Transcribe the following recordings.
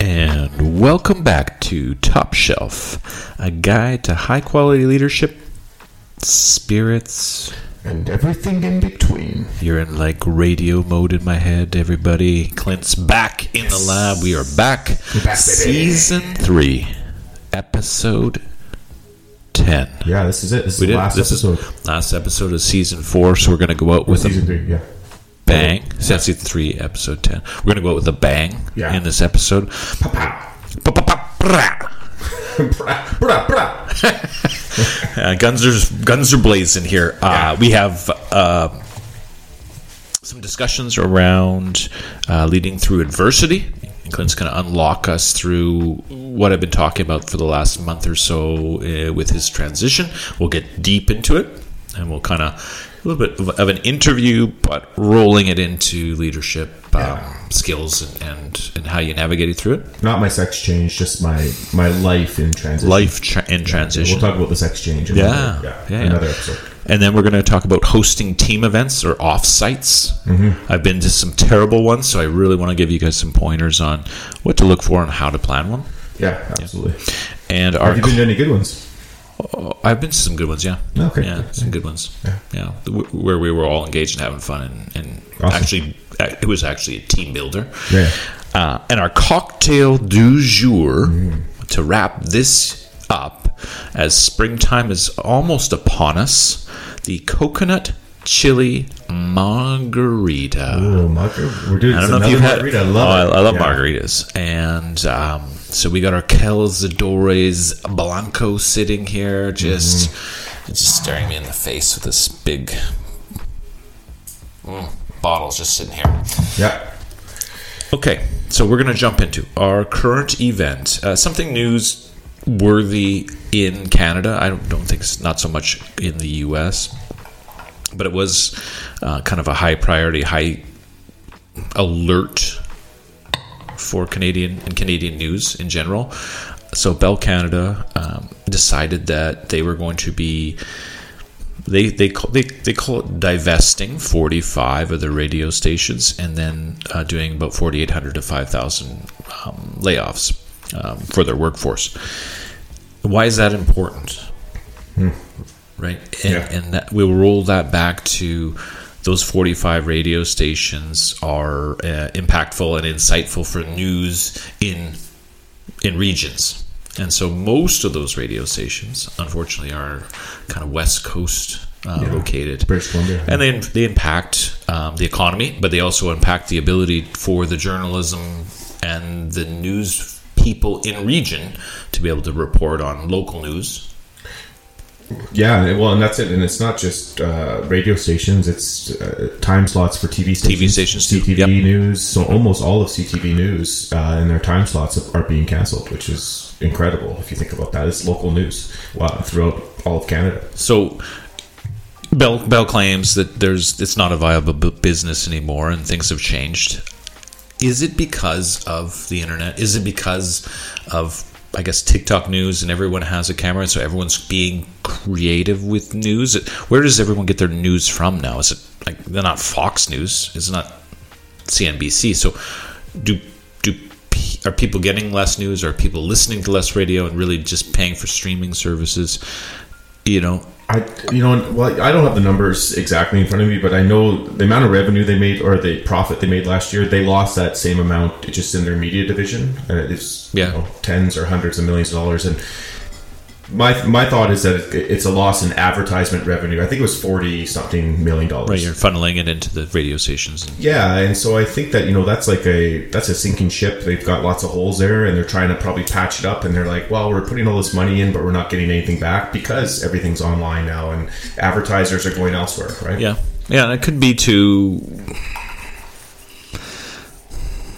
And welcome back to Topshelf, a guide to high-quality leadership, spirits, and everything in between. You're in like radio mode in my head, everybody. Clint's back in the lab. We are back. Season 3, episode 10. Yeah, this is it. This is the last episode. Last episode of season 4, so we're going to go out with season 3, yeah. Bang. Yeah. So that's season 3, episode 10. We're going to go out with a bang in this episode. Guns are blazing here. We have some discussions around leading through adversity. And Clint's going to unlock us through what I've been talking about for the last month or so with his transition. We'll get deep into it, and we'll kind of a little bit of an interview, but rolling it into leadership skills and how you navigated through it. Not my sex change, just my life in transition. In transition. We'll talk about the sex change in another episode. And then we're going to talk about hosting team events or off-sites. Mm-hmm. I've been to some terrible ones, so I really want to give you guys some pointers on what to look for and how to plan one. Yeah, absolutely. Yeah. And have you been to any good ones? Oh, I've been to some good ones, yeah. Okay. Yeah, some good ones. Yeah. Where we were all engaged and having fun, and awesome. Actually, it was actually a team builder. Yeah. And our cocktail du jour to wrap this up, as springtime is almost upon us, the Coconut Chili Margarita. Ooh, we're doing another margarita. I love margaritas. And so we got our Cazadores Blanco sitting here, just staring me in the face with this big bottle just sitting here. Yeah. Okay, so we're going to jump into our current event. Something newsworthy in Canada. I don't think it's not so much in the U.S., but it was kind of a high priority, high alert for Canadian news in general. So Bell Canada decided that they were going to be they call it divesting 45 of the radio stations, and then doing about 4,800 to 5,000 layoffs for their workforce. Why is that important? Right, and that we'll roll that back to those 45 radio stations are impactful and insightful for news in regions, and so most of those radio stations, unfortunately, are kind of West Coast located, British Columbia, and they impact the economy, but they also impact the ability for the journalism and the news people in region to be able to report on local news. Yeah, well, and that's it. And it's not just radio stations; it's time slots for TV stations. CTV News. So almost all of CTV News and their time slots are being canceled, which is incredible if you think about that. It's local news throughout all of Canada. So Bell claims that it's not a viable business anymore, and things have changed. Is it because of the internet? Is it because of TikTok news, and everyone has a camera, and so everyone's being creative with news? Where does everyone get their news from now? Is it they're not Fox News? It's not CNBC. So are people getting less news? Are people listening to less radio and really just paying for streaming services? I don't have the numbers exactly in front of me, but I know the amount of revenue they made, or the profit they made last year, they lost that same amount just in their media division, and it's tens or hundreds of millions of dollars. And my thought is that it's a loss in advertisement revenue. I think it was $40-something million. Right, you're funneling it into the radio stations. And so I think that that's a sinking ship. They've got lots of holes there, and they're trying to probably patch it up. And they're like, well, we're putting all this money in, but we're not getting anything back because everything's online now, and advertisers are going elsewhere, right? Yeah, and it could be too.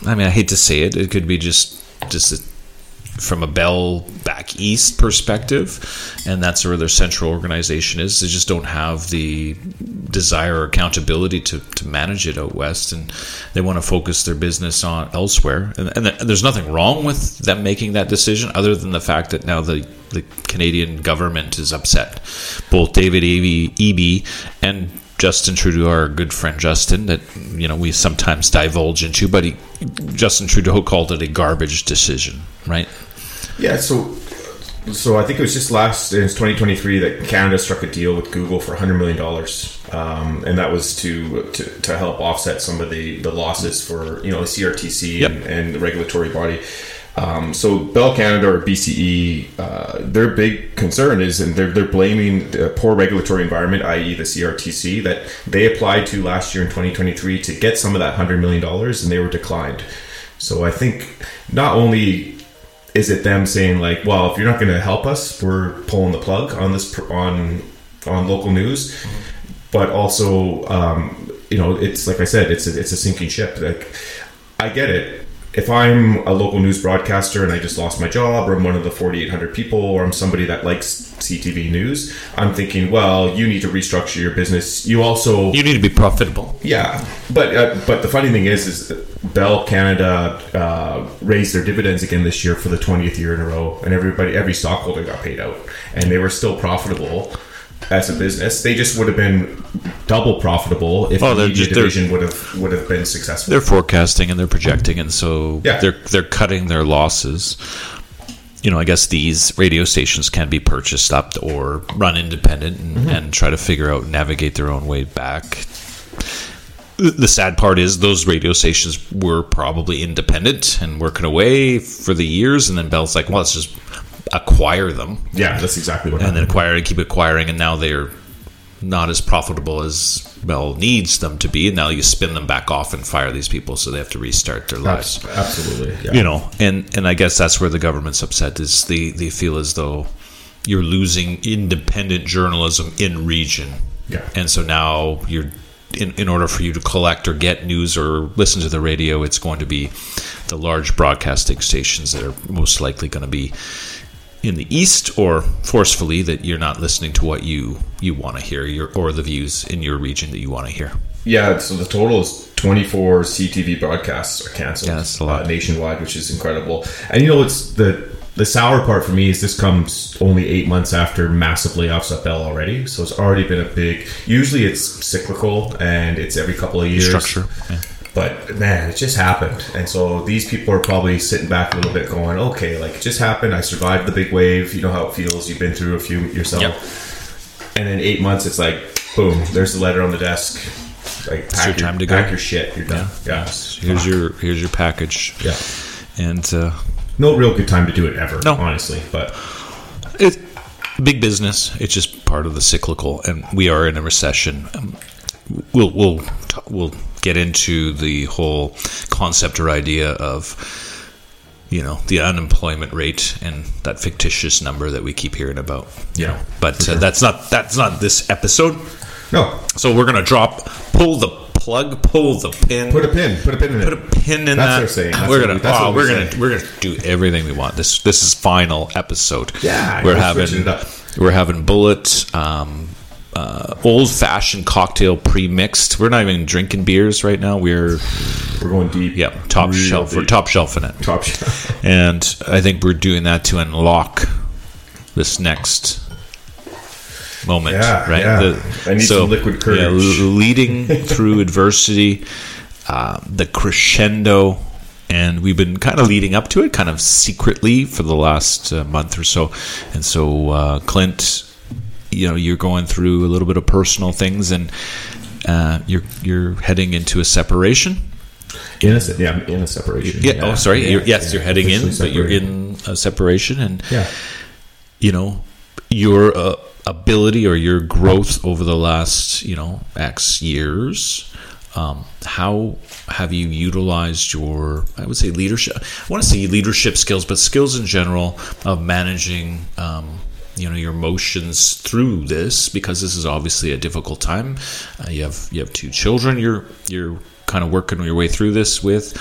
I hate to say it. It could be just from a Bell back east perspective, and that's where their central organization is. They just don't have the desire or accountability to manage it out west, and they want to focus their business on elsewhere. And there's nothing wrong with them making that decision, other than the fact that now the Canadian government is upset. Both David Eby and Justin Trudeau, our good friend Justin, that you know we sometimes divulge into, but Justin Trudeau called it a garbage decision, right? Yeah, so I think it was just it was 2023 that Canada struck a deal with Google for $100 million, and that was to help offset some of the losses for the CRTC and the regulatory body. So Bell Canada, or BCE, their big concern is, and they're blaming the poor regulatory environment, i.e. the CRTC, that they applied to last year in 2023 to get some of that $100 million, and they were declined. So I think not only is it them saying like, well, if you're not going to help us, we're pulling the plug on this on local news, but also, it's like I said, it's a sinking ship. Like, I get it. If I'm a local news broadcaster and I just lost my job, or I'm one of the 4,800 people, or I'm somebody that likes CTV news, I'm thinking, well, you need to restructure your business. You need to be profitable. Yeah. But the funny thing is that Bell Canada raised their dividends again this year for the 20th year in a row, and every stockholder got paid out, and they were still profitable as a business. They just would have been double profitable if the division would have been successful. They're forecasting and they're projecting, and so they're cutting their losses. I guess these radio stations can be purchased up or run independent and try to figure out, navigate their own way back. The sad part is those radio stations were probably independent and working away for the years, and then Bell's like, well, let's just acquire them. Yeah, that's exactly what happened. And then keep acquiring, and now they're not as profitable as Bell needs them to be, and now you spin them back off and fire these people, so they have to restart their lives. Absolutely. Yeah. And I guess that's where the government's upset, is they feel as though you're losing independent journalism in region. Yeah. And so now you're in order for you to collect or get news or listen to the radio, it's going to be the large broadcasting stations that are most likely going to be in the east, or forcefully that you're not listening to what you want to hear, or the views in your region that you want to hear. Yeah, so the total is 24 CTV broadcasts are canceled nationwide, which is incredible. And it's the sour part for me is this comes only 8 months after massive layoffs at Bell already, so it's already been a big. Usually it's cyclical and it's every couple of years. Structure. Yeah. But, man, it just happened. And so these people are probably sitting back a little bit going, okay, like, it just happened. I survived the big wave. You know how it feels. You've been through a few yourself. Yep. And then 8 months, it's like, boom, there's the letter on the desk. Like, pack your shit. You're done. Yeah. Here's your package. Yeah. And no real good time to do it ever, honestly. But it's big business. It's just part of the cyclical. And we are in a recession. We'll get into the whole concept or idea of the unemployment rate and that fictitious number that we keep hearing about. Yeah, but sure. that's not this episode. No, so we're gonna pull the plug, pull the pin, put a pin in that's that. That's saying. That's we're gonna do everything we want. This is final episode. Yeah, we're having bullets. Old-fashioned cocktail pre-mixed. We're not even drinking beers right now. We're going deep. Yeah, top shelf. Deep. We're top shelf in it. Top shelf. And I think we're doing that to unlock this next moment. Yeah, right. Yeah. I need some liquid courage. Yeah, leading through adversity, the crescendo, and we've been kind of leading up to it, kind of secretly for the last month or so. And so, Clint. You're going through a little bit of personal things, and you're heading into a separation. In a separation. Yeah. Oh, sorry. Yeah. You're heading in, but you're in a separation, and your ability or your growth over the last X years. How have you utilized your, I would say, leadership? I want to say leadership skills, but skills in general of managing. Your emotions through this, because this is obviously a difficult time. You have two children. You're kind of working your way through this with,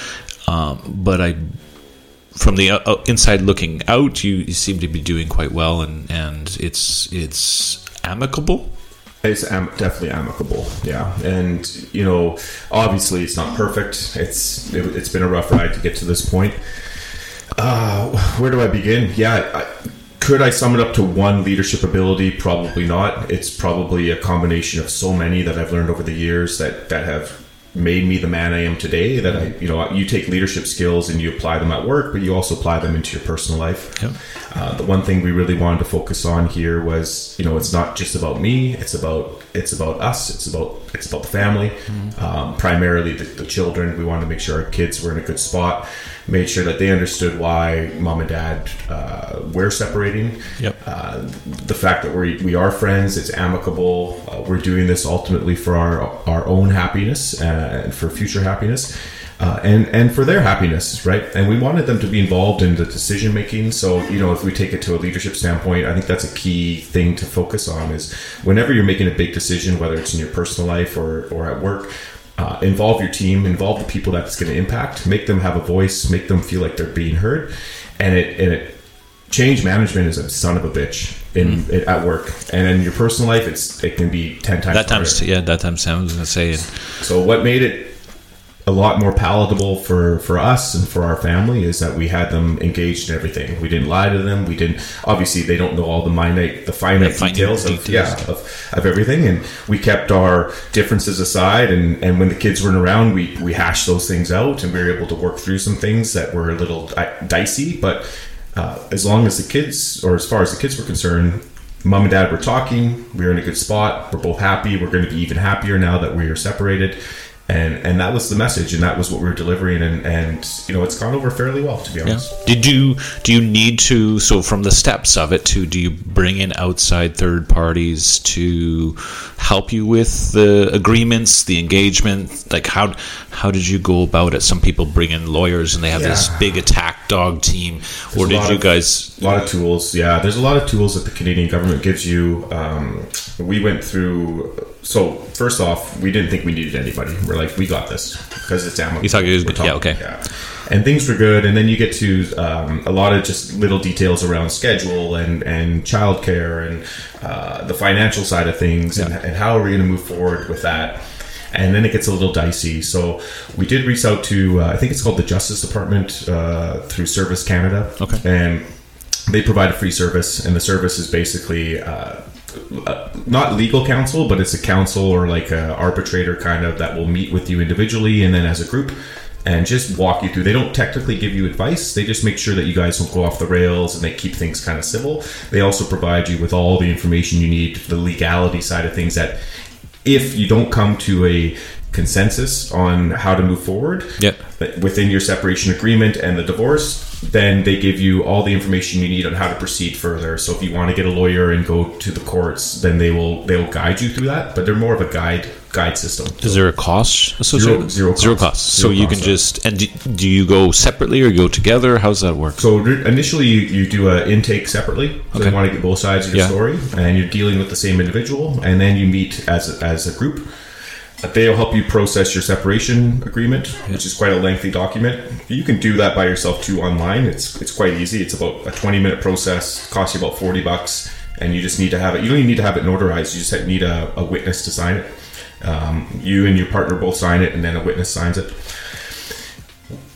but I from the inside looking out, you seem to be doing quite well, and it's amicable. It's definitely amicable, yeah. And you know, obviously, it's not perfect. It's been a rough ride to get to this point. Where do I begin? Yeah, could I sum it up to one leadership ability? Probably not. It's probably a combination of so many that I've learned over the years that have made me the man I am today. That I, you know, you take leadership skills and you apply them at work, but you also apply them into your personal life. Yep. The one thing we really wanted to focus on here was, you know, it's not just about me. It's about us. It's about the family. Mm-hmm. Primarily the children. We wanted to make sure our kids were in a good spot. Made sure that they understood why mom and dad were separating. Yep. The fact that we are friends, it's amicable. We're doing this ultimately for our own happiness and for future happiness, and for their happiness, right? And we wanted them to be involved in the decision making. So, you know, if we take it to a leadership standpoint, I think that's a key thing to focus on is whenever you're making a big decision, whether it's in your personal life or at work. Involve your team, involve the people that's going to impact, make them have a voice, make them feel like they're being heard. And change management is a son of a bitch at work. And in your personal life, it can be 10 times that harder. I was going to say it. So what made it a lot more palatable for us and for our family is that we had them engaged in everything. We didn't lie to them. We didn't, obviously they don't know all the finite details of everything. And we kept our differences aside. And when the kids weren't around, we hashed those things out and we were able to work through some things that were a little dicey, but as far as the kids were concerned, mom and dad were talking, we were in a good spot. We're both happy. We're going to be even happier now that we are separated. And that was the message, and that was what we were delivering, and you know, it's gone over fairly well, to be honest. Yeah. Do you need to, so from the steps of it, do you bring in outside third parties to help you with the agreements, the engagement? Like how did you go about it? Some people bring in lawyers and they have this big attack dog team. Or did you guys? A lot of tools, yeah. There's a lot of tools that the Canadian government gives you. We went through. So first off, we didn't think we needed anybody. We're like, we got this because it's amicable. You thought it was good. Yeah, okay. Yeah. And things were good. And then you get to a lot of just little details around schedule and childcare and the financial side of things and how are we going to move forward with that. And then it gets a little dicey. So we did reach out to, I think it's called the Justice Department through Service Canada. Okay. And they provide a free service. And the service is basically... not legal counsel, but it's a counsel or like an arbitrator kind of that will meet with you individually and then as a group and just walk you through. They don't technically give you advice. They just make sure that you guys don't go off the rails and they keep things kind of civil. They also provide you with all the information you need, the legality side of things that if you don't come to a consensus on how to move forward within your separation agreement and the divorce, then they give you all the information you need on how to proceed further. So if you want to get a lawyer and go to the courts, then they will guide you through that. But they're more of a guide system. Is there a cost associated? Zero cost. So you can just, and do you go separately or you go together? How does that work? So initially you do an intake separately. So you want to get both sides of your story and you're dealing with the same individual and then you meet as a group. They'll help you process your separation agreement, which is quite a lengthy document. You can do that by yourself too online. It's quite easy. It's about a 20-minute process. Costs you about $40, and you just need to have it. You don't even need to have it notarized. You just need a witness to sign it. You and your partner both sign it, and then a witness signs it.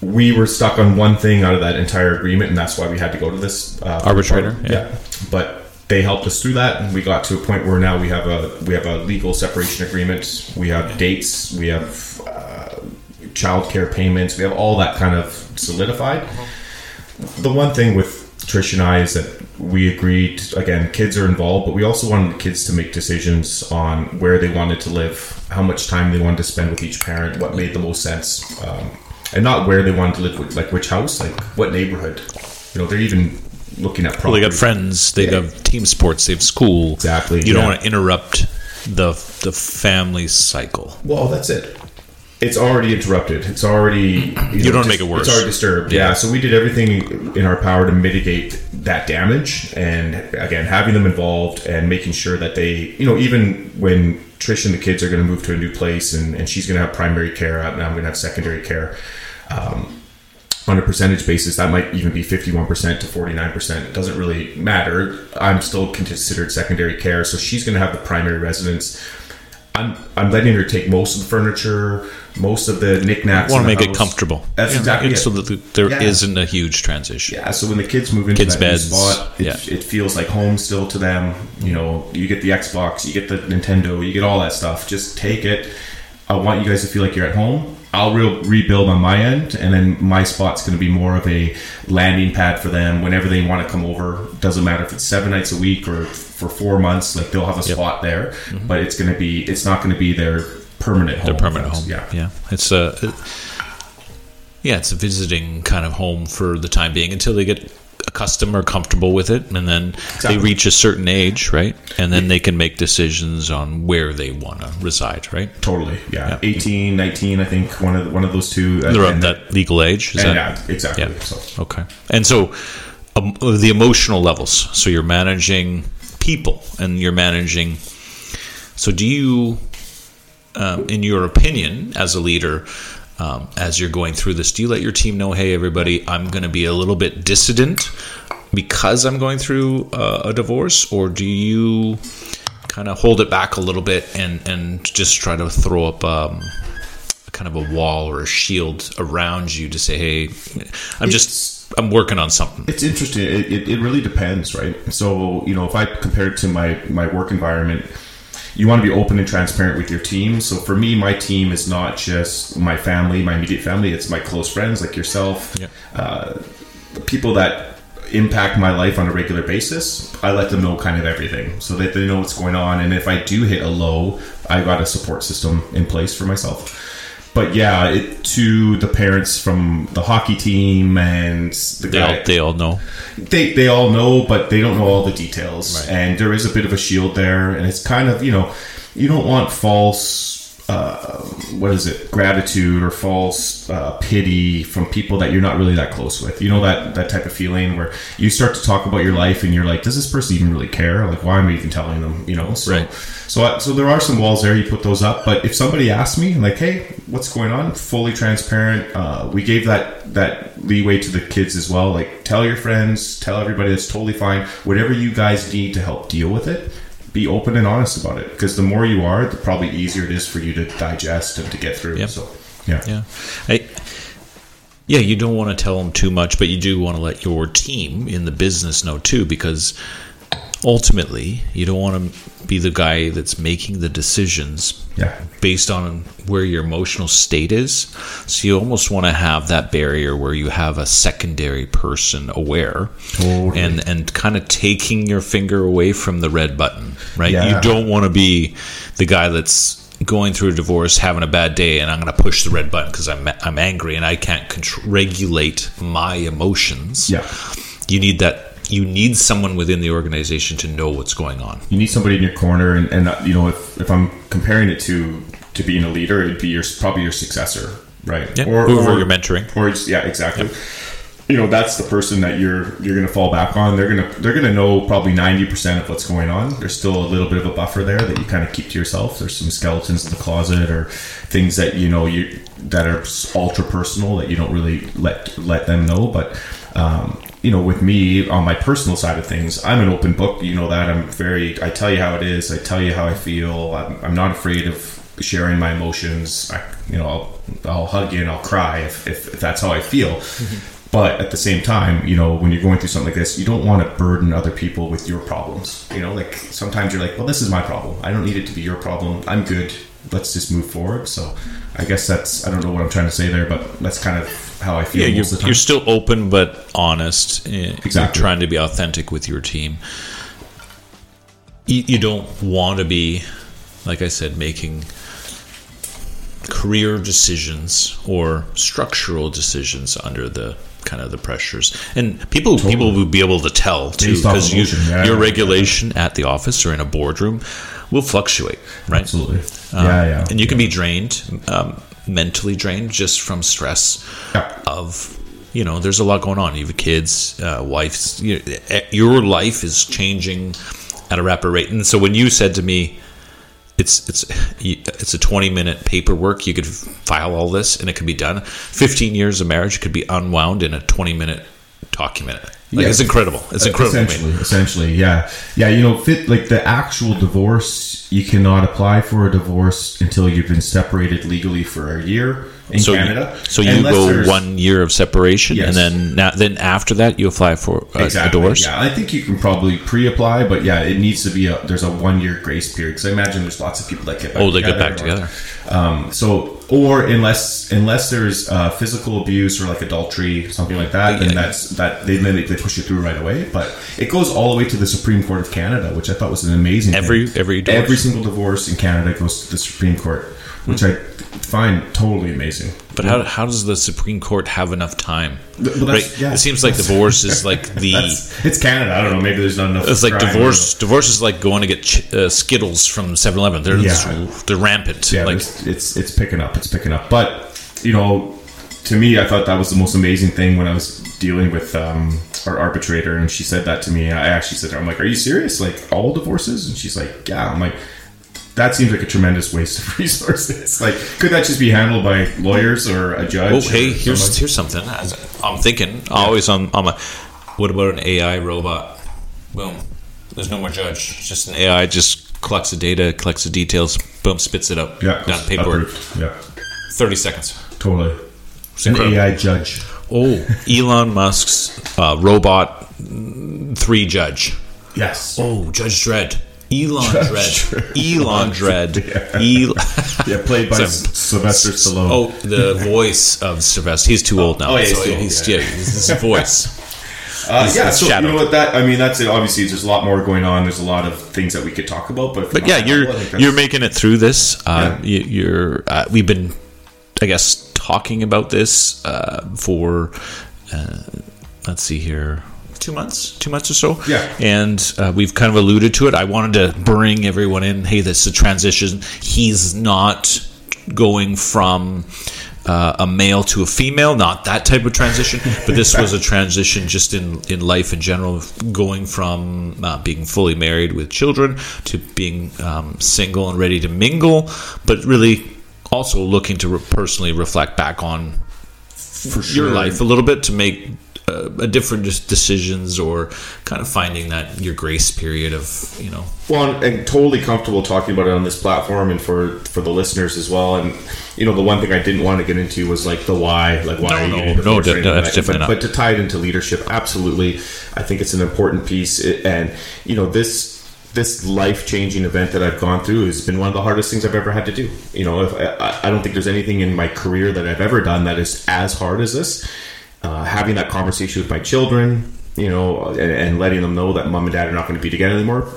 We were stuck on one thing out of that entire agreement, and that's why we had to go to this arbitrator. Yeah, but. They helped us through that, and we got to a point where now we have a legal separation agreement. We have dates, we have childcare payments, we have all that kind of solidified. Mm-hmm. The one thing with Trish and I is that we agreed, again, kids are involved, but we also wanted the kids to make decisions on where they wanted to live, how much time they wanted to spend with each parent, what made the most sense, and not where they wanted to live, with, like which house, like what neighborhood. You know, they're even... looking at property. Well, they got friends, they have team sports, they have school. Exactly. You don't want to interrupt the family cycle. Well, that's it. It's already interrupted. It's already... You don't make it worse. It's already disturbed. Yeah, so we did everything in our power to mitigate that damage. And again, having them involved and making sure that they... You know, even when Trish and the kids are going to move to a new place and she's going to have primary care and I'm going to have secondary care... on a percentage basis, that might even be 51% to 49%. It doesn't really matter. I'm still considered secondary care. So she's going to have the primary residence. I'm letting her take most of the furniture, most of the knickknacks. Want to make it comfortable. That's exactly it. So that there isn't a huge transition. Yeah, so when the kids move into that beds, new spot, it feels like home still to them. You know, you get the Xbox, you get the Nintendo, you get all that stuff. Just take it. I want you guys to feel like you're at home. I'll rebuild on my end, and then my spot's going to be more of a landing pad for them whenever they want to come over. Doesn't matter if it's 7 nights a week or for 4 months, like they'll have a spot there, but it's not going to be their permanent home. Their permanent home. Yeah. It's it's a visiting kind of home for the time being until they get accustomed or comfortable with it, and then they reach a certain age, right? And then they can make decisions on where they want to reside, right? Totally, yeah. 18, 19, I think, one of those two. They're of that legal age? Exactly. Yeah. So. Okay. And so the emotional levels. So you're managing people, and you're managing... So do you, in your opinion, as a leader... as you're going through this, do you let your team know, hey, everybody, I'm going to be a little bit dissident because I'm going through a divorce? Or do you kind of hold it back a little bit and just try to throw up kind of a wall or a shield around you to say, hey, I'm working on something? It's interesting. It really depends, right? So, you know, if I compare it to my work environment, you want to be open and transparent with your team. So for me, my team is not just my family, my immediate family. It's my close friends like yourself, the people that impact my life on a regular basis. I let them know kind of everything so that they know what's going on. And if I do hit a low, I've got a support system in place for myself. But yeah, to the parents from the hockey team and the guy, they all know. They all know, but they don't know all the details. Right. And there is a bit of a shield there. And it's kind of, you know, you don't want false, gratitude or false pity from people that you're not really that close with. You know, that type of feeling where you start to talk about your life and you're like, does this person even really care? Like, why am I even telling them, you know? So, right. So there are some walls there. You put those up. But if somebody asks me, like, hey, what's going on? Fully transparent. We gave that leeway to the kids as well. Like, tell your friends, tell everybody. That's totally fine. Whatever you guys need to help deal with it, be open and honest about it. Because the more you are, the probably easier it is for you to digest and to get through. Yep. So, yeah. You don't want to tell them too much, but you do want to let your team in the business know too, because ultimately, you don't want to be the guy that's making the decisions based on where your emotional state is. So you almost want to have that barrier where you have a secondary person aware and kind of taking your finger away from the red button, right? Yeah. You don't want to be the guy that's going through a divorce, having a bad day, and I'm going to push the red button because I'm angry and I can't regulate my emotions. Yeah, you need that. You need someone within the organization to know what's going on. You need somebody in your corner, and you know, if I'm comparing it to being a leader, it'd be probably your successor, right? Yep. Or whoever you're mentoring, exactly. Yep. You know, that's the person that you're going to fall back on. They're gonna know probably 90% of what's going on. There's still a little bit of a buffer there that you kind of keep to yourself. There's some skeletons in the closet or things that you know that are ultra personal that you don't really let them know, but. You know, with me on my personal side of things, I'm an open book. You know that I tell you how it is. I tell you how I feel. I'm not afraid of sharing my emotions. I'll hug you and I'll cry if that's how I feel. Mm-hmm. But at the same time, you know, when you're going through something like this, you don't want to burden other people with your problems. You know, like sometimes you're like, well, this is my problem. I don't need it to be your problem. I'm good. Let's just move forward. So I guess I don't know what I'm trying to say there, but that's kind of how I feel most of the time. You're still open but honest. Exactly. You're trying to be authentic with your team. You don't want to be, like I said, making career decisions or structural decisions under the kind of the pressures, and people will be able to tell too, because your regulation at the office or in a boardroom will fluctuate, right? Absolutely. And you can be drained, mentally drained, just from stress of, you know, there's a lot going on. You have kids, wives. Your life is changing at a rapid rate, and so when you said to me, It's a 20-minute paperwork. You could file all this, and it could be done. 15 years of marriage could be unwound in a 20-minute document. Like, yeah, it's incredible. It's incredible. Essentially, yeah. Yeah, you know, like the actual divorce, you cannot apply for a divorce until you've been separated legally for a year in Canada. So you go 1 year of separation, yes, and then after that, you apply for a divorce? Yeah, I think you can probably pre-apply, but yeah, it needs to be there's a 1 year grace period, because I imagine there's lots of people that get back together. Or unless there's physical abuse or like adultery, something like that, and they push it through right away. But it goes all the way to the Supreme Court of Canada, which I thought was an amazing thing. Every single divorce in Canada goes to the Supreme Court, which I find totally amazing. But how does the Supreme Court have enough time? Right? Yeah, it seems like divorce is like the... it's Canada. I don't know. Maybe there's not enough. It's like divorce. Divorce is like going to get Skittles from 7-Eleven. They're rampant. Yeah, like, it's picking up. It's picking up. But, you know, to me, I thought that was the most amazing thing when I was dealing with our arbitrator, and she said that to me. I actually said to her, I'm like, are you serious? Like, all divorces? And she's like, yeah. I'm like... that seems like a tremendous waste of resources. Like, could that just be handled by lawyers or a judge? Oh, hey, here's something I'm thinking. Yeah. Always what about an AI robot? Boom. There's no more judge. It's just an AI. Just collects the data, collects the details. Boom, spits it up. Yeah, done. Paperwork. Approved. Yeah. 30 seconds. Totally. An AI judge. Oh, Elon Musk's robot 3 judge. Yes. Oh, Judge Dredd. Elon Dredd. Yeah, played by Sylvester Stallone. Oh, the voice of Sylvester. He's too old now. Oh, yeah, he's his voice. So shadowed. You know what? That, I mean, that's it. Obviously, there's a lot more going on. There's a lot of things that we could talk about. But yeah, you're making it through this. We've been, I guess, talking about this for, let's see here. 2 months or so. Yeah. And we've kind of alluded to it. I wanted to bring everyone in. Hey, this is a transition. He's not going from a male to a female, not that type of transition, but this was a transition just in life in general, going from being fully married with children to being single and ready to mingle, but really also looking to personally reflect back on your life a little bit to make different decisions, or kind of finding that your grace period of, you know. Well, and totally comfortable talking about it on this platform, and for the listeners as well. And, you know, the one thing I didn't want to get into was like the why. Like, why are you going to that's different. But to tie it into leadership, absolutely. I think it's an important piece. And, you know, this life-changing event that I've gone through has been one of the hardest things I've ever had to do. You know, I don't think there's anything in my career that I've ever done that is as hard as this. Having that conversation with my children, you know, and letting them know that mom and dad are not going to be together anymore.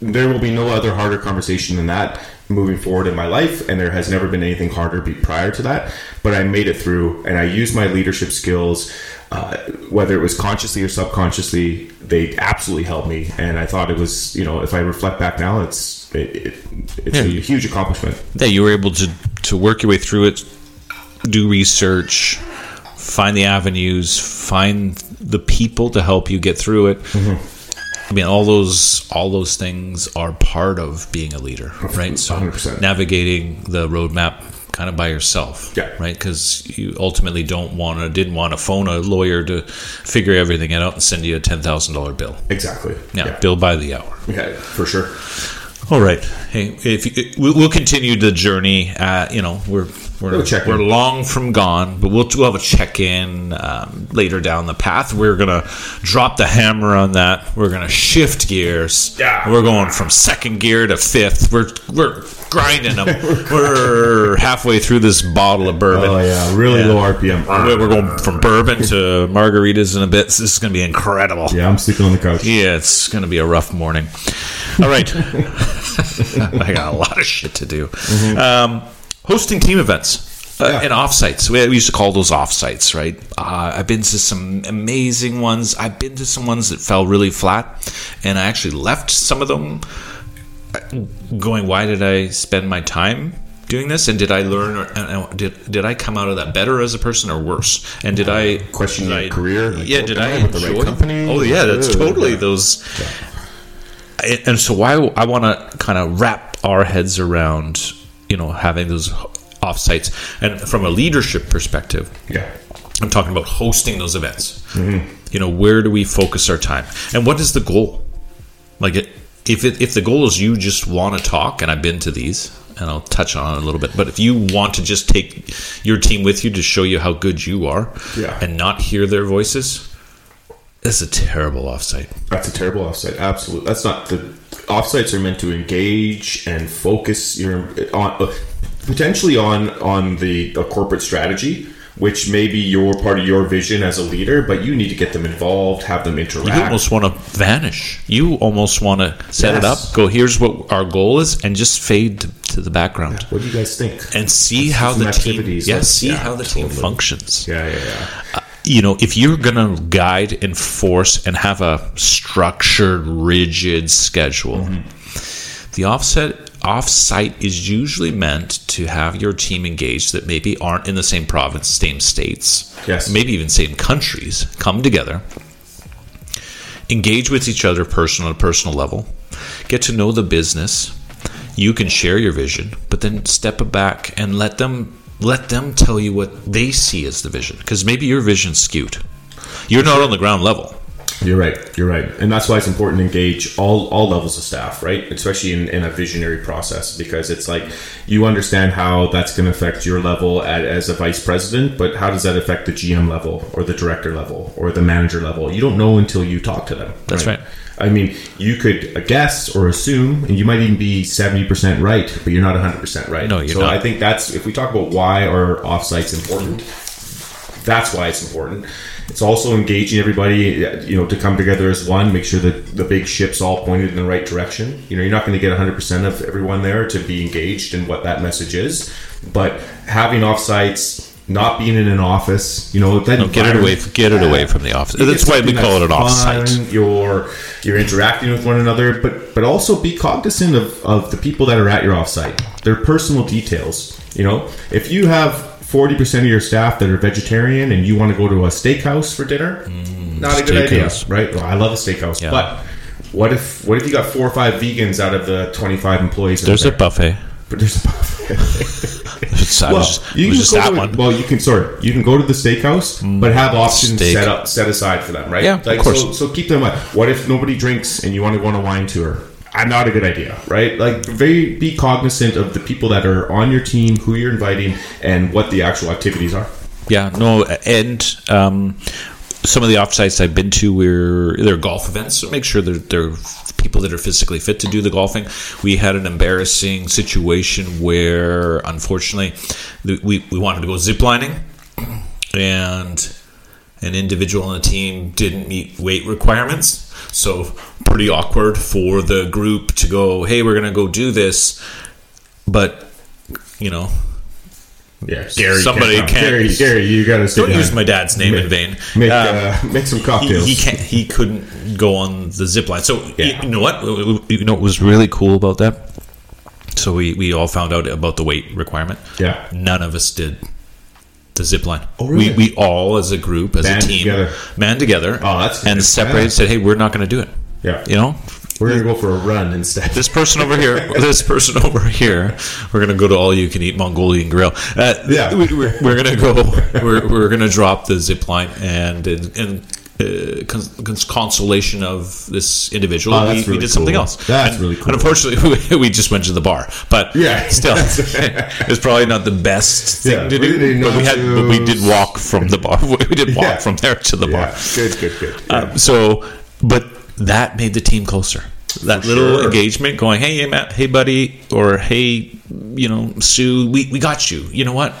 There will be no other harder conversation than that moving forward in my life, and there has never been anything harder prior to that. But I made it through, and I used my leadership skills, whether it was consciously or subconsciously. They absolutely helped me, and I thought it was, you know, if I reflect back now, it's a huge accomplishment. Yeah, you were able to work your way through it, do research, find the avenues, find the people to help you get through it. Mm-hmm. I mean, all those things are part of being a leader, right? So 100%. Navigating the roadmap kind of by yourself, yeah, right? Because you ultimately didn't want to phone a lawyer to figure everything out and send you a $10,000 bill. Exactly. Yeah, bill by the hour. Yeah, for sure. All right. Hey, we'll continue the journey. You know, we're long from gone, but we'll have a check-in later down the path. We're gonna drop the hammer on that. We're gonna shift gears. Yeah. We're going from second gear to fifth. We're grinding them. We're halfway through this bottle of bourbon. Oh yeah, really low RPM. We're going from bourbon to margaritas in a bit. So this is gonna be incredible. Yeah, I'm sleeping on the couch. Yeah, it's gonna be a rough morning. All right. I got a lot of shit to do. Mm-hmm. Hosting team events and offsites. We used to call those offsites, right? I've been to some amazing ones. I've been to some ones that fell really flat, and I actually left some of them going, why did I spend my time doing this? And did I learn, or did I come out of that better as a person or worse? And did I question my career? Like, yeah, did I enjoy the right company? Oh yeah, that's totally those. Yeah. And so why I want to kind of wrap our heads around, you know, having those offsites. And from a leadership perspective, yeah, I'm talking about hosting those events. Mm-hmm. You know, where do we focus our time? And what is the goal? Like, if the goal is you just want to talk, and I've been to these, and I'll touch on it a little bit, but if you want to just take your team with you to show you how good you are, yeah, and not hear their voices, that's a terrible offsite. That's a terrible offsite. Absolutely. That's not the offsites are meant to engage and focus your on potentially on the corporate strategy, which may be your part of your vision as a leader, but you need to get them involved, have them interact. You almost want to vanish. You almost want to set it up, go, here's what our goal is, and just fade to the background. Yeah. What do you guys think? And see how the team, team functions. Yeah. You know, if you're going to guide, enforce, and have a structured, rigid schedule, mm-hmm, the offsite is usually meant to have your team engaged that maybe aren't in the same province, same states, yes, maybe even same countries, come together, engage with each other on a personal level, get to know the business. You can share your vision, but then step back and let them tell you what they see as the vision, because maybe your vision's skewed. You're not on the ground level. You're right. And that's why it's important to engage all levels of staff, right? Especially in a visionary process, because it's like you understand how that's going to affect your level as a vice president, but how does that affect the GM level or the director level or the manager level? You don't know until you talk to them. Right? That's right. I mean, you could guess or assume, and you might even be 70% right, but you're not 100% right. No, you're not. So I think that's, if we talk about why our offsite's important, that's why it's important. It's also engaging everybody, you know, to come together as one, make sure that the big ship's all pointed in the right direction. You know, you're not going to get 100% of everyone there to be engaged in what that message is, but having offsites, not being in an office, you know, then get it away from the office. That's why we call it an offsite. You're interacting with one another, but also be cognizant of the people that are at your offsite, their personal details. You know, if you have 40% of your staff that are vegetarian and you want to go to a steakhouse for dinner, not a good idea, right? Well, I love a steakhouse, yeah, but what if you got 4 or 5 vegans out of the 25 employees? There's a buffet. You can go to the steakhouse, but have options set aside for them, right? Yeah, like, of course. So keep them up. What if nobody drinks and you want to go on a wine tour? Not a good idea, right? Like, be cognizant of the people that are on your team, who you're inviting, and what the actual activities are. Yeah, no, and some of the offsites I've been to, they're golf events, so make sure they're people that are physically fit to do the golfing. We had an embarrassing situation where, unfortunately, we wanted to go ziplining, and an individual on the team didn't meet weight requirements, so pretty awkward for the group to go, hey, we're going to go do this, but, you know... Yes. Gary, you gotta stay. Don't use my dad's name in vain. Make some cocktails. He couldn't go on the zip line. So yeah. You know what? You know what was really cool about that? So we all found out about the weight requirement. Yeah. None of us did the zip line. Oh, really? We all as a group, as band a team, together. Oh, that's and separated. Said, hey, we're not going to do it. Yeah. You know. We're going to go for a run instead. This person over here. We're going to go to all-you-can-eat Mongolian grill. We're going to go. We're going to drop the zip line and consolation of this individual. Oh, we did something cool. else. That's really cool. And unfortunately, we just went to the bar. But still, it's probably not the best thing to do. But we did walk from the bar. We did walk from there to the bar. Good. Yeah. But that made the team closer. That little engagement going, hey, Matt, hey, buddy, or hey, you know, Sue, we got you. You know what?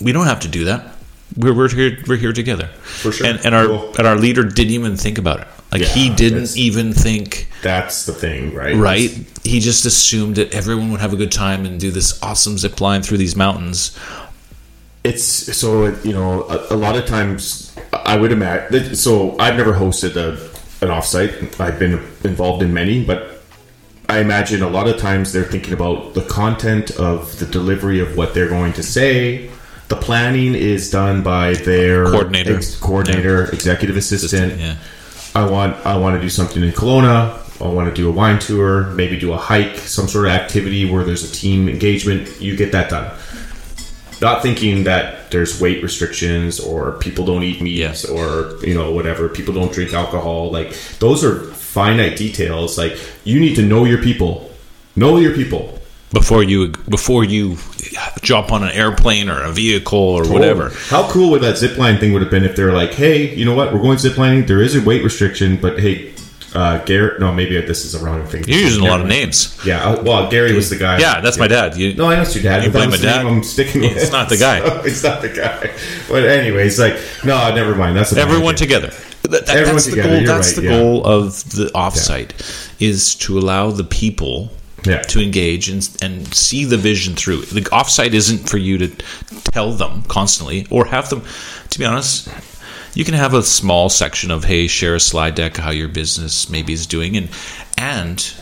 We don't have to do that. We're here together. For sure. And our leader didn't even think about it. Like, he didn't even think. That's the thing, right? Right. He just assumed that everyone would have a good time and do this awesome zip line through these mountains. It's so, you know, a lot of times I would imagine. So I've never hosted an offsite. I've been involved in many, but I imagine a lot of times they're thinking about the content of the delivery of what they're going to say. The planning is done by their coordinator, executive assistant. I want to do something in Kelowna. I want to do a wine tour, maybe do a hike, some sort of activity where there's a team engagement, you get that done. Not thinking that there's weight restrictions or people don't eat meat or, you know, whatever. People don't drink alcohol. Like, those are finite details. Like, you need to know your people. Know your people. Before you jump on an airplane or a vehicle or whatever. How cool would that zipline thing would have been if they're like, hey, you know what? We're going ziplining. There is a weight restriction, but hey... Garrett, no, maybe this is a wrong thing. You're using Garrett. A lot of names. Yeah, well, Gary was the guy. Yeah, that's my dad. I asked your dad. You blame my dad? I'm sticking with it's not the guy. So it's not the guy. But anyways, like, no, never mind. That's everyone together. Everyone together. Goal, that's right, the goal of the offsite is to allow the people to engage and see the vision through. The offsite isn't for you to tell them constantly or have them, to be honest. You can have a small section of, hey, share a slide deck of how your business maybe is doing, and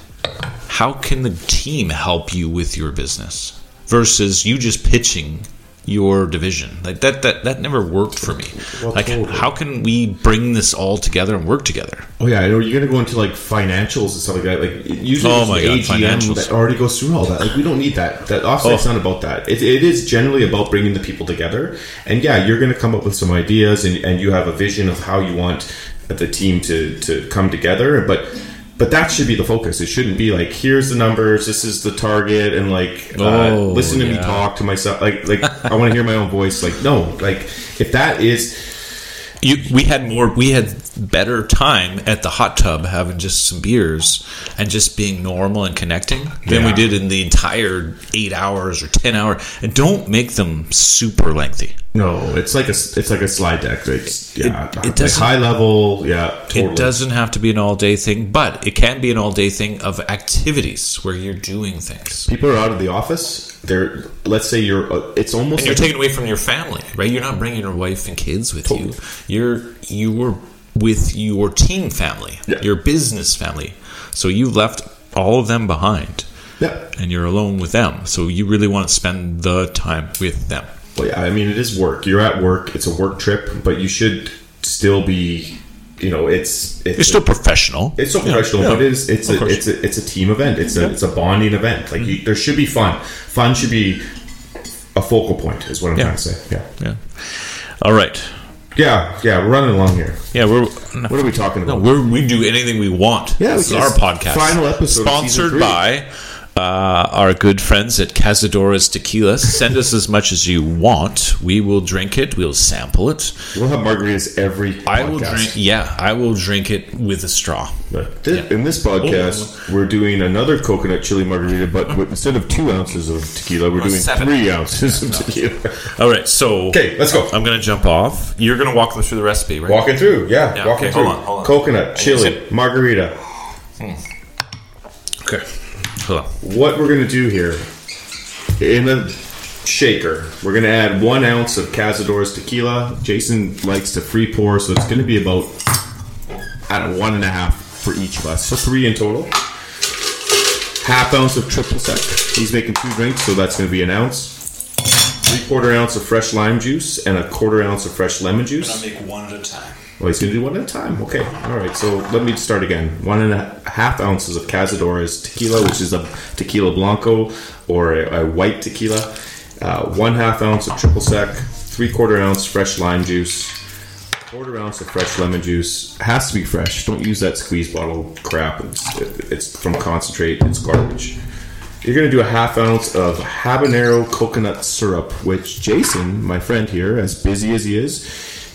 how can the team help you with your business versus you just pitching your division. Like that never worked for me. Well, like, totally. How can we bring this all together and work together? Oh yeah, I know you're going to go into like financials and stuff like that. Like usually, AGM that already goes through all that. Like we don't need that. That offsite's not about that. It is generally about bringing the people together. And yeah, you're going to come up with some ideas, and you have a vision of how you want the team to come together, But that should be the focus. It shouldn't be like, here's the numbers, this is the target, and like, listen to me talk to myself. Like I want to hear my own voice. Like, no, like if that is, we had better time at the hot tub having just some beers and just being normal and connecting than we did in the entire 8 hours or 10 hour. And don't make them super lengthy. No, it's like a slide deck. It's it doesn't, like high level. Yeah, totally. It doesn't have to be an all day thing, but it can be an all day thing of activities where you're doing things. People are out of the office. They're let's say you're. It's almost and like you're taken away from your family, right? You're not bringing your wife and kids with you. You were with your team family, your business family. So you left all of them behind, and you're alone with them. So you really want to spend the time with them. Well, yeah, I mean, it is work. You're at work. It's a work trip, but you should still be, you know, it's still professional. It's still professional, but it's a team event. It's a bonding event. Like there should be fun. Fun should be a focal point, is what I'm trying to say. Yeah. All right. Yeah, we're running along here. Yeah, what are we talking about? No, we do anything we want. Yeah, this is our podcast. Final episode, sponsored by. Our good friends at Cazadores Tequila. Send us as much as you want. We will drink it. We'll sample it. We'll have margaritas every podcast. I will drink it with a straw. In this podcast, we're doing another coconut chili margarita, but instead of 2 ounces of tequila, we're doing 3 ounces of tequila. All right, so... Okay, let's go. I'm going to jump off. You're going to walk them through the recipe, right? Walking through, walking through. Hold on. Coconut chili margarita. Okay. What we're going to do here, in a shaker, we're going to add 1 ounce of Cazadores tequila. Jason likes to free pour, so it's going to be about, 1.5 for each of us. So 3 in total. 1/2 ounce of triple sec. He's making 2 drinks, so that's going to be 1 ounce. 3/4 ounce of fresh lime juice and 1/4 ounce of fresh lemon juice. And I'll make one at a time. Well, he's going to do one at a time. Okay. All right. So let me start again. 1.5 ounces of Cazadores tequila, which is a tequila blanco or a white tequila. 1/2 ounce of triple sec. 3/4 ounce fresh lime juice. 1/4 ounce of fresh lemon juice. Has to be fresh. Don't use that squeeze bottle crap. It's from concentrate. It's garbage. You're going to do 1/2 ounce of habanero coconut syrup, which Jason, my friend here, as busy as he is,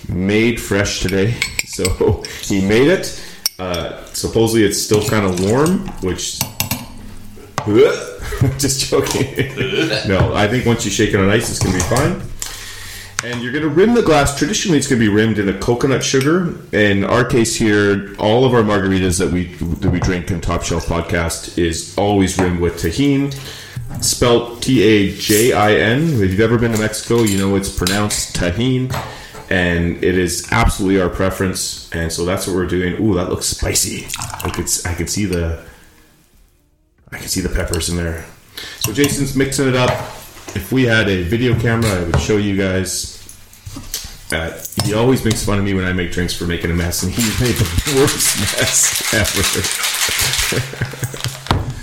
made fresh today. So he made it. Supposedly it's still kind of warm, which just joking. No, I think once you shake it on ice, it's going to be fine. And you're going to rim the glass. Traditionally, it's going to be rimmed in a coconut sugar. In our case here, all of our margaritas that we drink in Top Shelf Podcast is always rimmed with Tajin. Spelled Tajin. If you've ever been to Mexico, you know it's pronounced Tajin. And it is absolutely our preference, and so that's what we're doing. Ooh, that looks spicy! I can see the peppers in there. So Jason's mixing it up. If we had a video camera, I would show you guys. He always makes fun of me when I make drinks for making a mess, and he made the worst mess ever.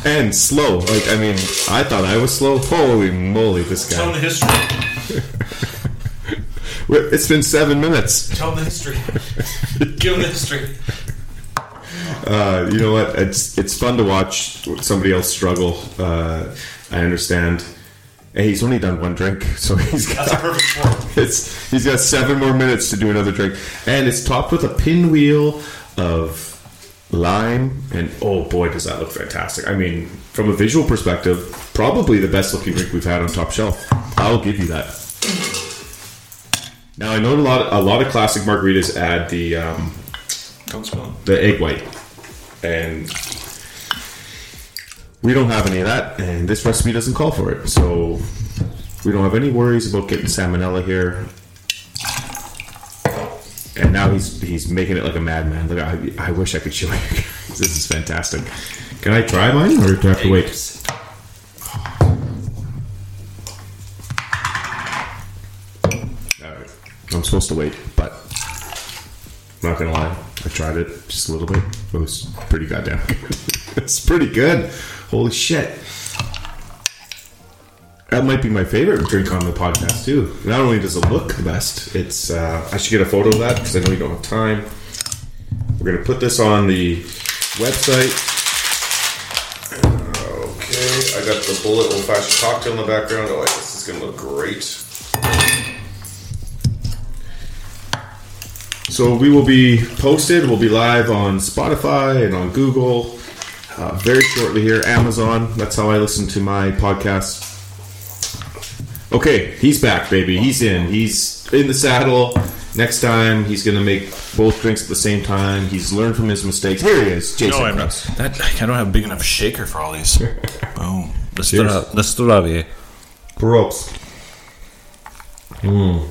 And slow. Like, I mean, I thought I was slow. Holy moly, this guy. Tell the history. It's been 7 minutes. Tell the history. Give him the history. You know what? It's fun to watch somebody else struggle. I understand. And he's only done one drink, so that's a perfect form. He's got 7 more minutes to do another drink, and it's topped with a pinwheel of lime. And oh boy, does that look fantastic! I mean, from a visual perspective, probably the best looking drink we've had on Top Shelf. I'll give you that. Now I know a lot of classic margaritas add the egg white, and we don't have any of that, and this recipe doesn't call for it, so we don't have any worries about getting salmonella here. And now he's making it like a madman. Look, I wish I could show you. This is fantastic. Can I try mine, or do I have to wait? Alright, I'm supposed to wait, but I'm not gonna lie, I tried it just a little bit. It was pretty goddamn good. It's pretty good. Holy shit. That might be my favorite drink on the podcast, too. Not only does it look the best, it's... I should get a photo of that, because I know you don't have time. We're going to put this on the website. Okay, I got the bullet old-fashioned cocktail in the background. Oh, this is going to look great. So we will be posted. We'll be live on Spotify and on Google. Very shortly here, Amazon. That's how I listen to my podcast. Okay, he's back, baby. He's in. He's in the saddle. Next time, he's going to make both drinks at the same time. He's learned from his mistakes. Here he is, Jason. No, I'm not. I don't have a big enough shaker for all these. Oh, let's do that. Props. I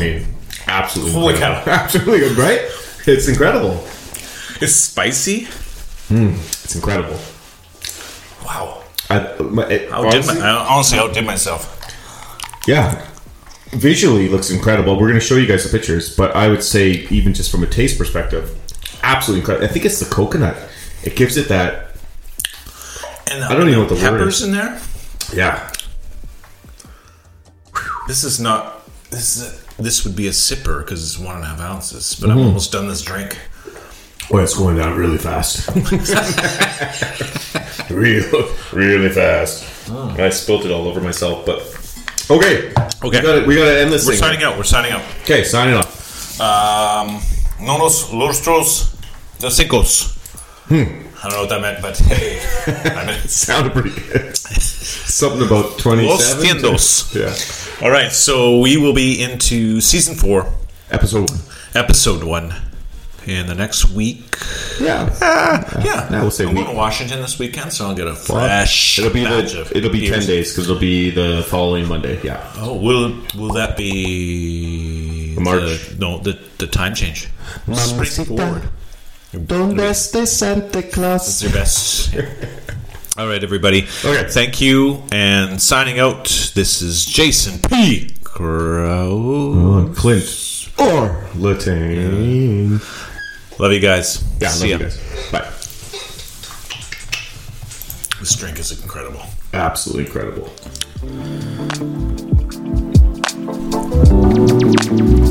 mean, absolutely. Holy cow! Absolutely good, right? It's incredible. It's spicy. It's incredible. Wow. I honestly outdid myself. Yeah. Visually, it looks incredible. We're going to show you guys the pictures, but I would say, even just from a taste perspective, absolutely incredible. I think it's the coconut. It gives it that... And I don't even know what the word is. Peppers in there? Yeah. This is not... This would be a sipper, because it's 1.5 ounces, but I'm almost done this drink. Well, it's going down really fast. really fast. Oh. I spilt it all over myself, but... Okay. We got to end this thing. We're signing out. Okay, signing off. Nonos lustros de secos. I don't know what that meant, but hey. I mean, it sounded pretty good. Something about 27. Los tiendos. Yeah. All right, so we will be into Season 4. Episode 1. In the next week. Yeah. We'll say I'm going to Washington this weekend, so I'll get a fresh it'll be 10 days, because it'll be the following Monday. Yeah. Oh, will that be March? The time change. This is pretty straightforward. Donde Santa Claus? That's your best. Yeah. All right, everybody. Okay. Thank you. And signing out, this is Jason P. Crow. Oh, Clint. Or Latine. Love you guys. Yeah, see love ya. You guys. Bye. This drink is incredible. Absolutely incredible.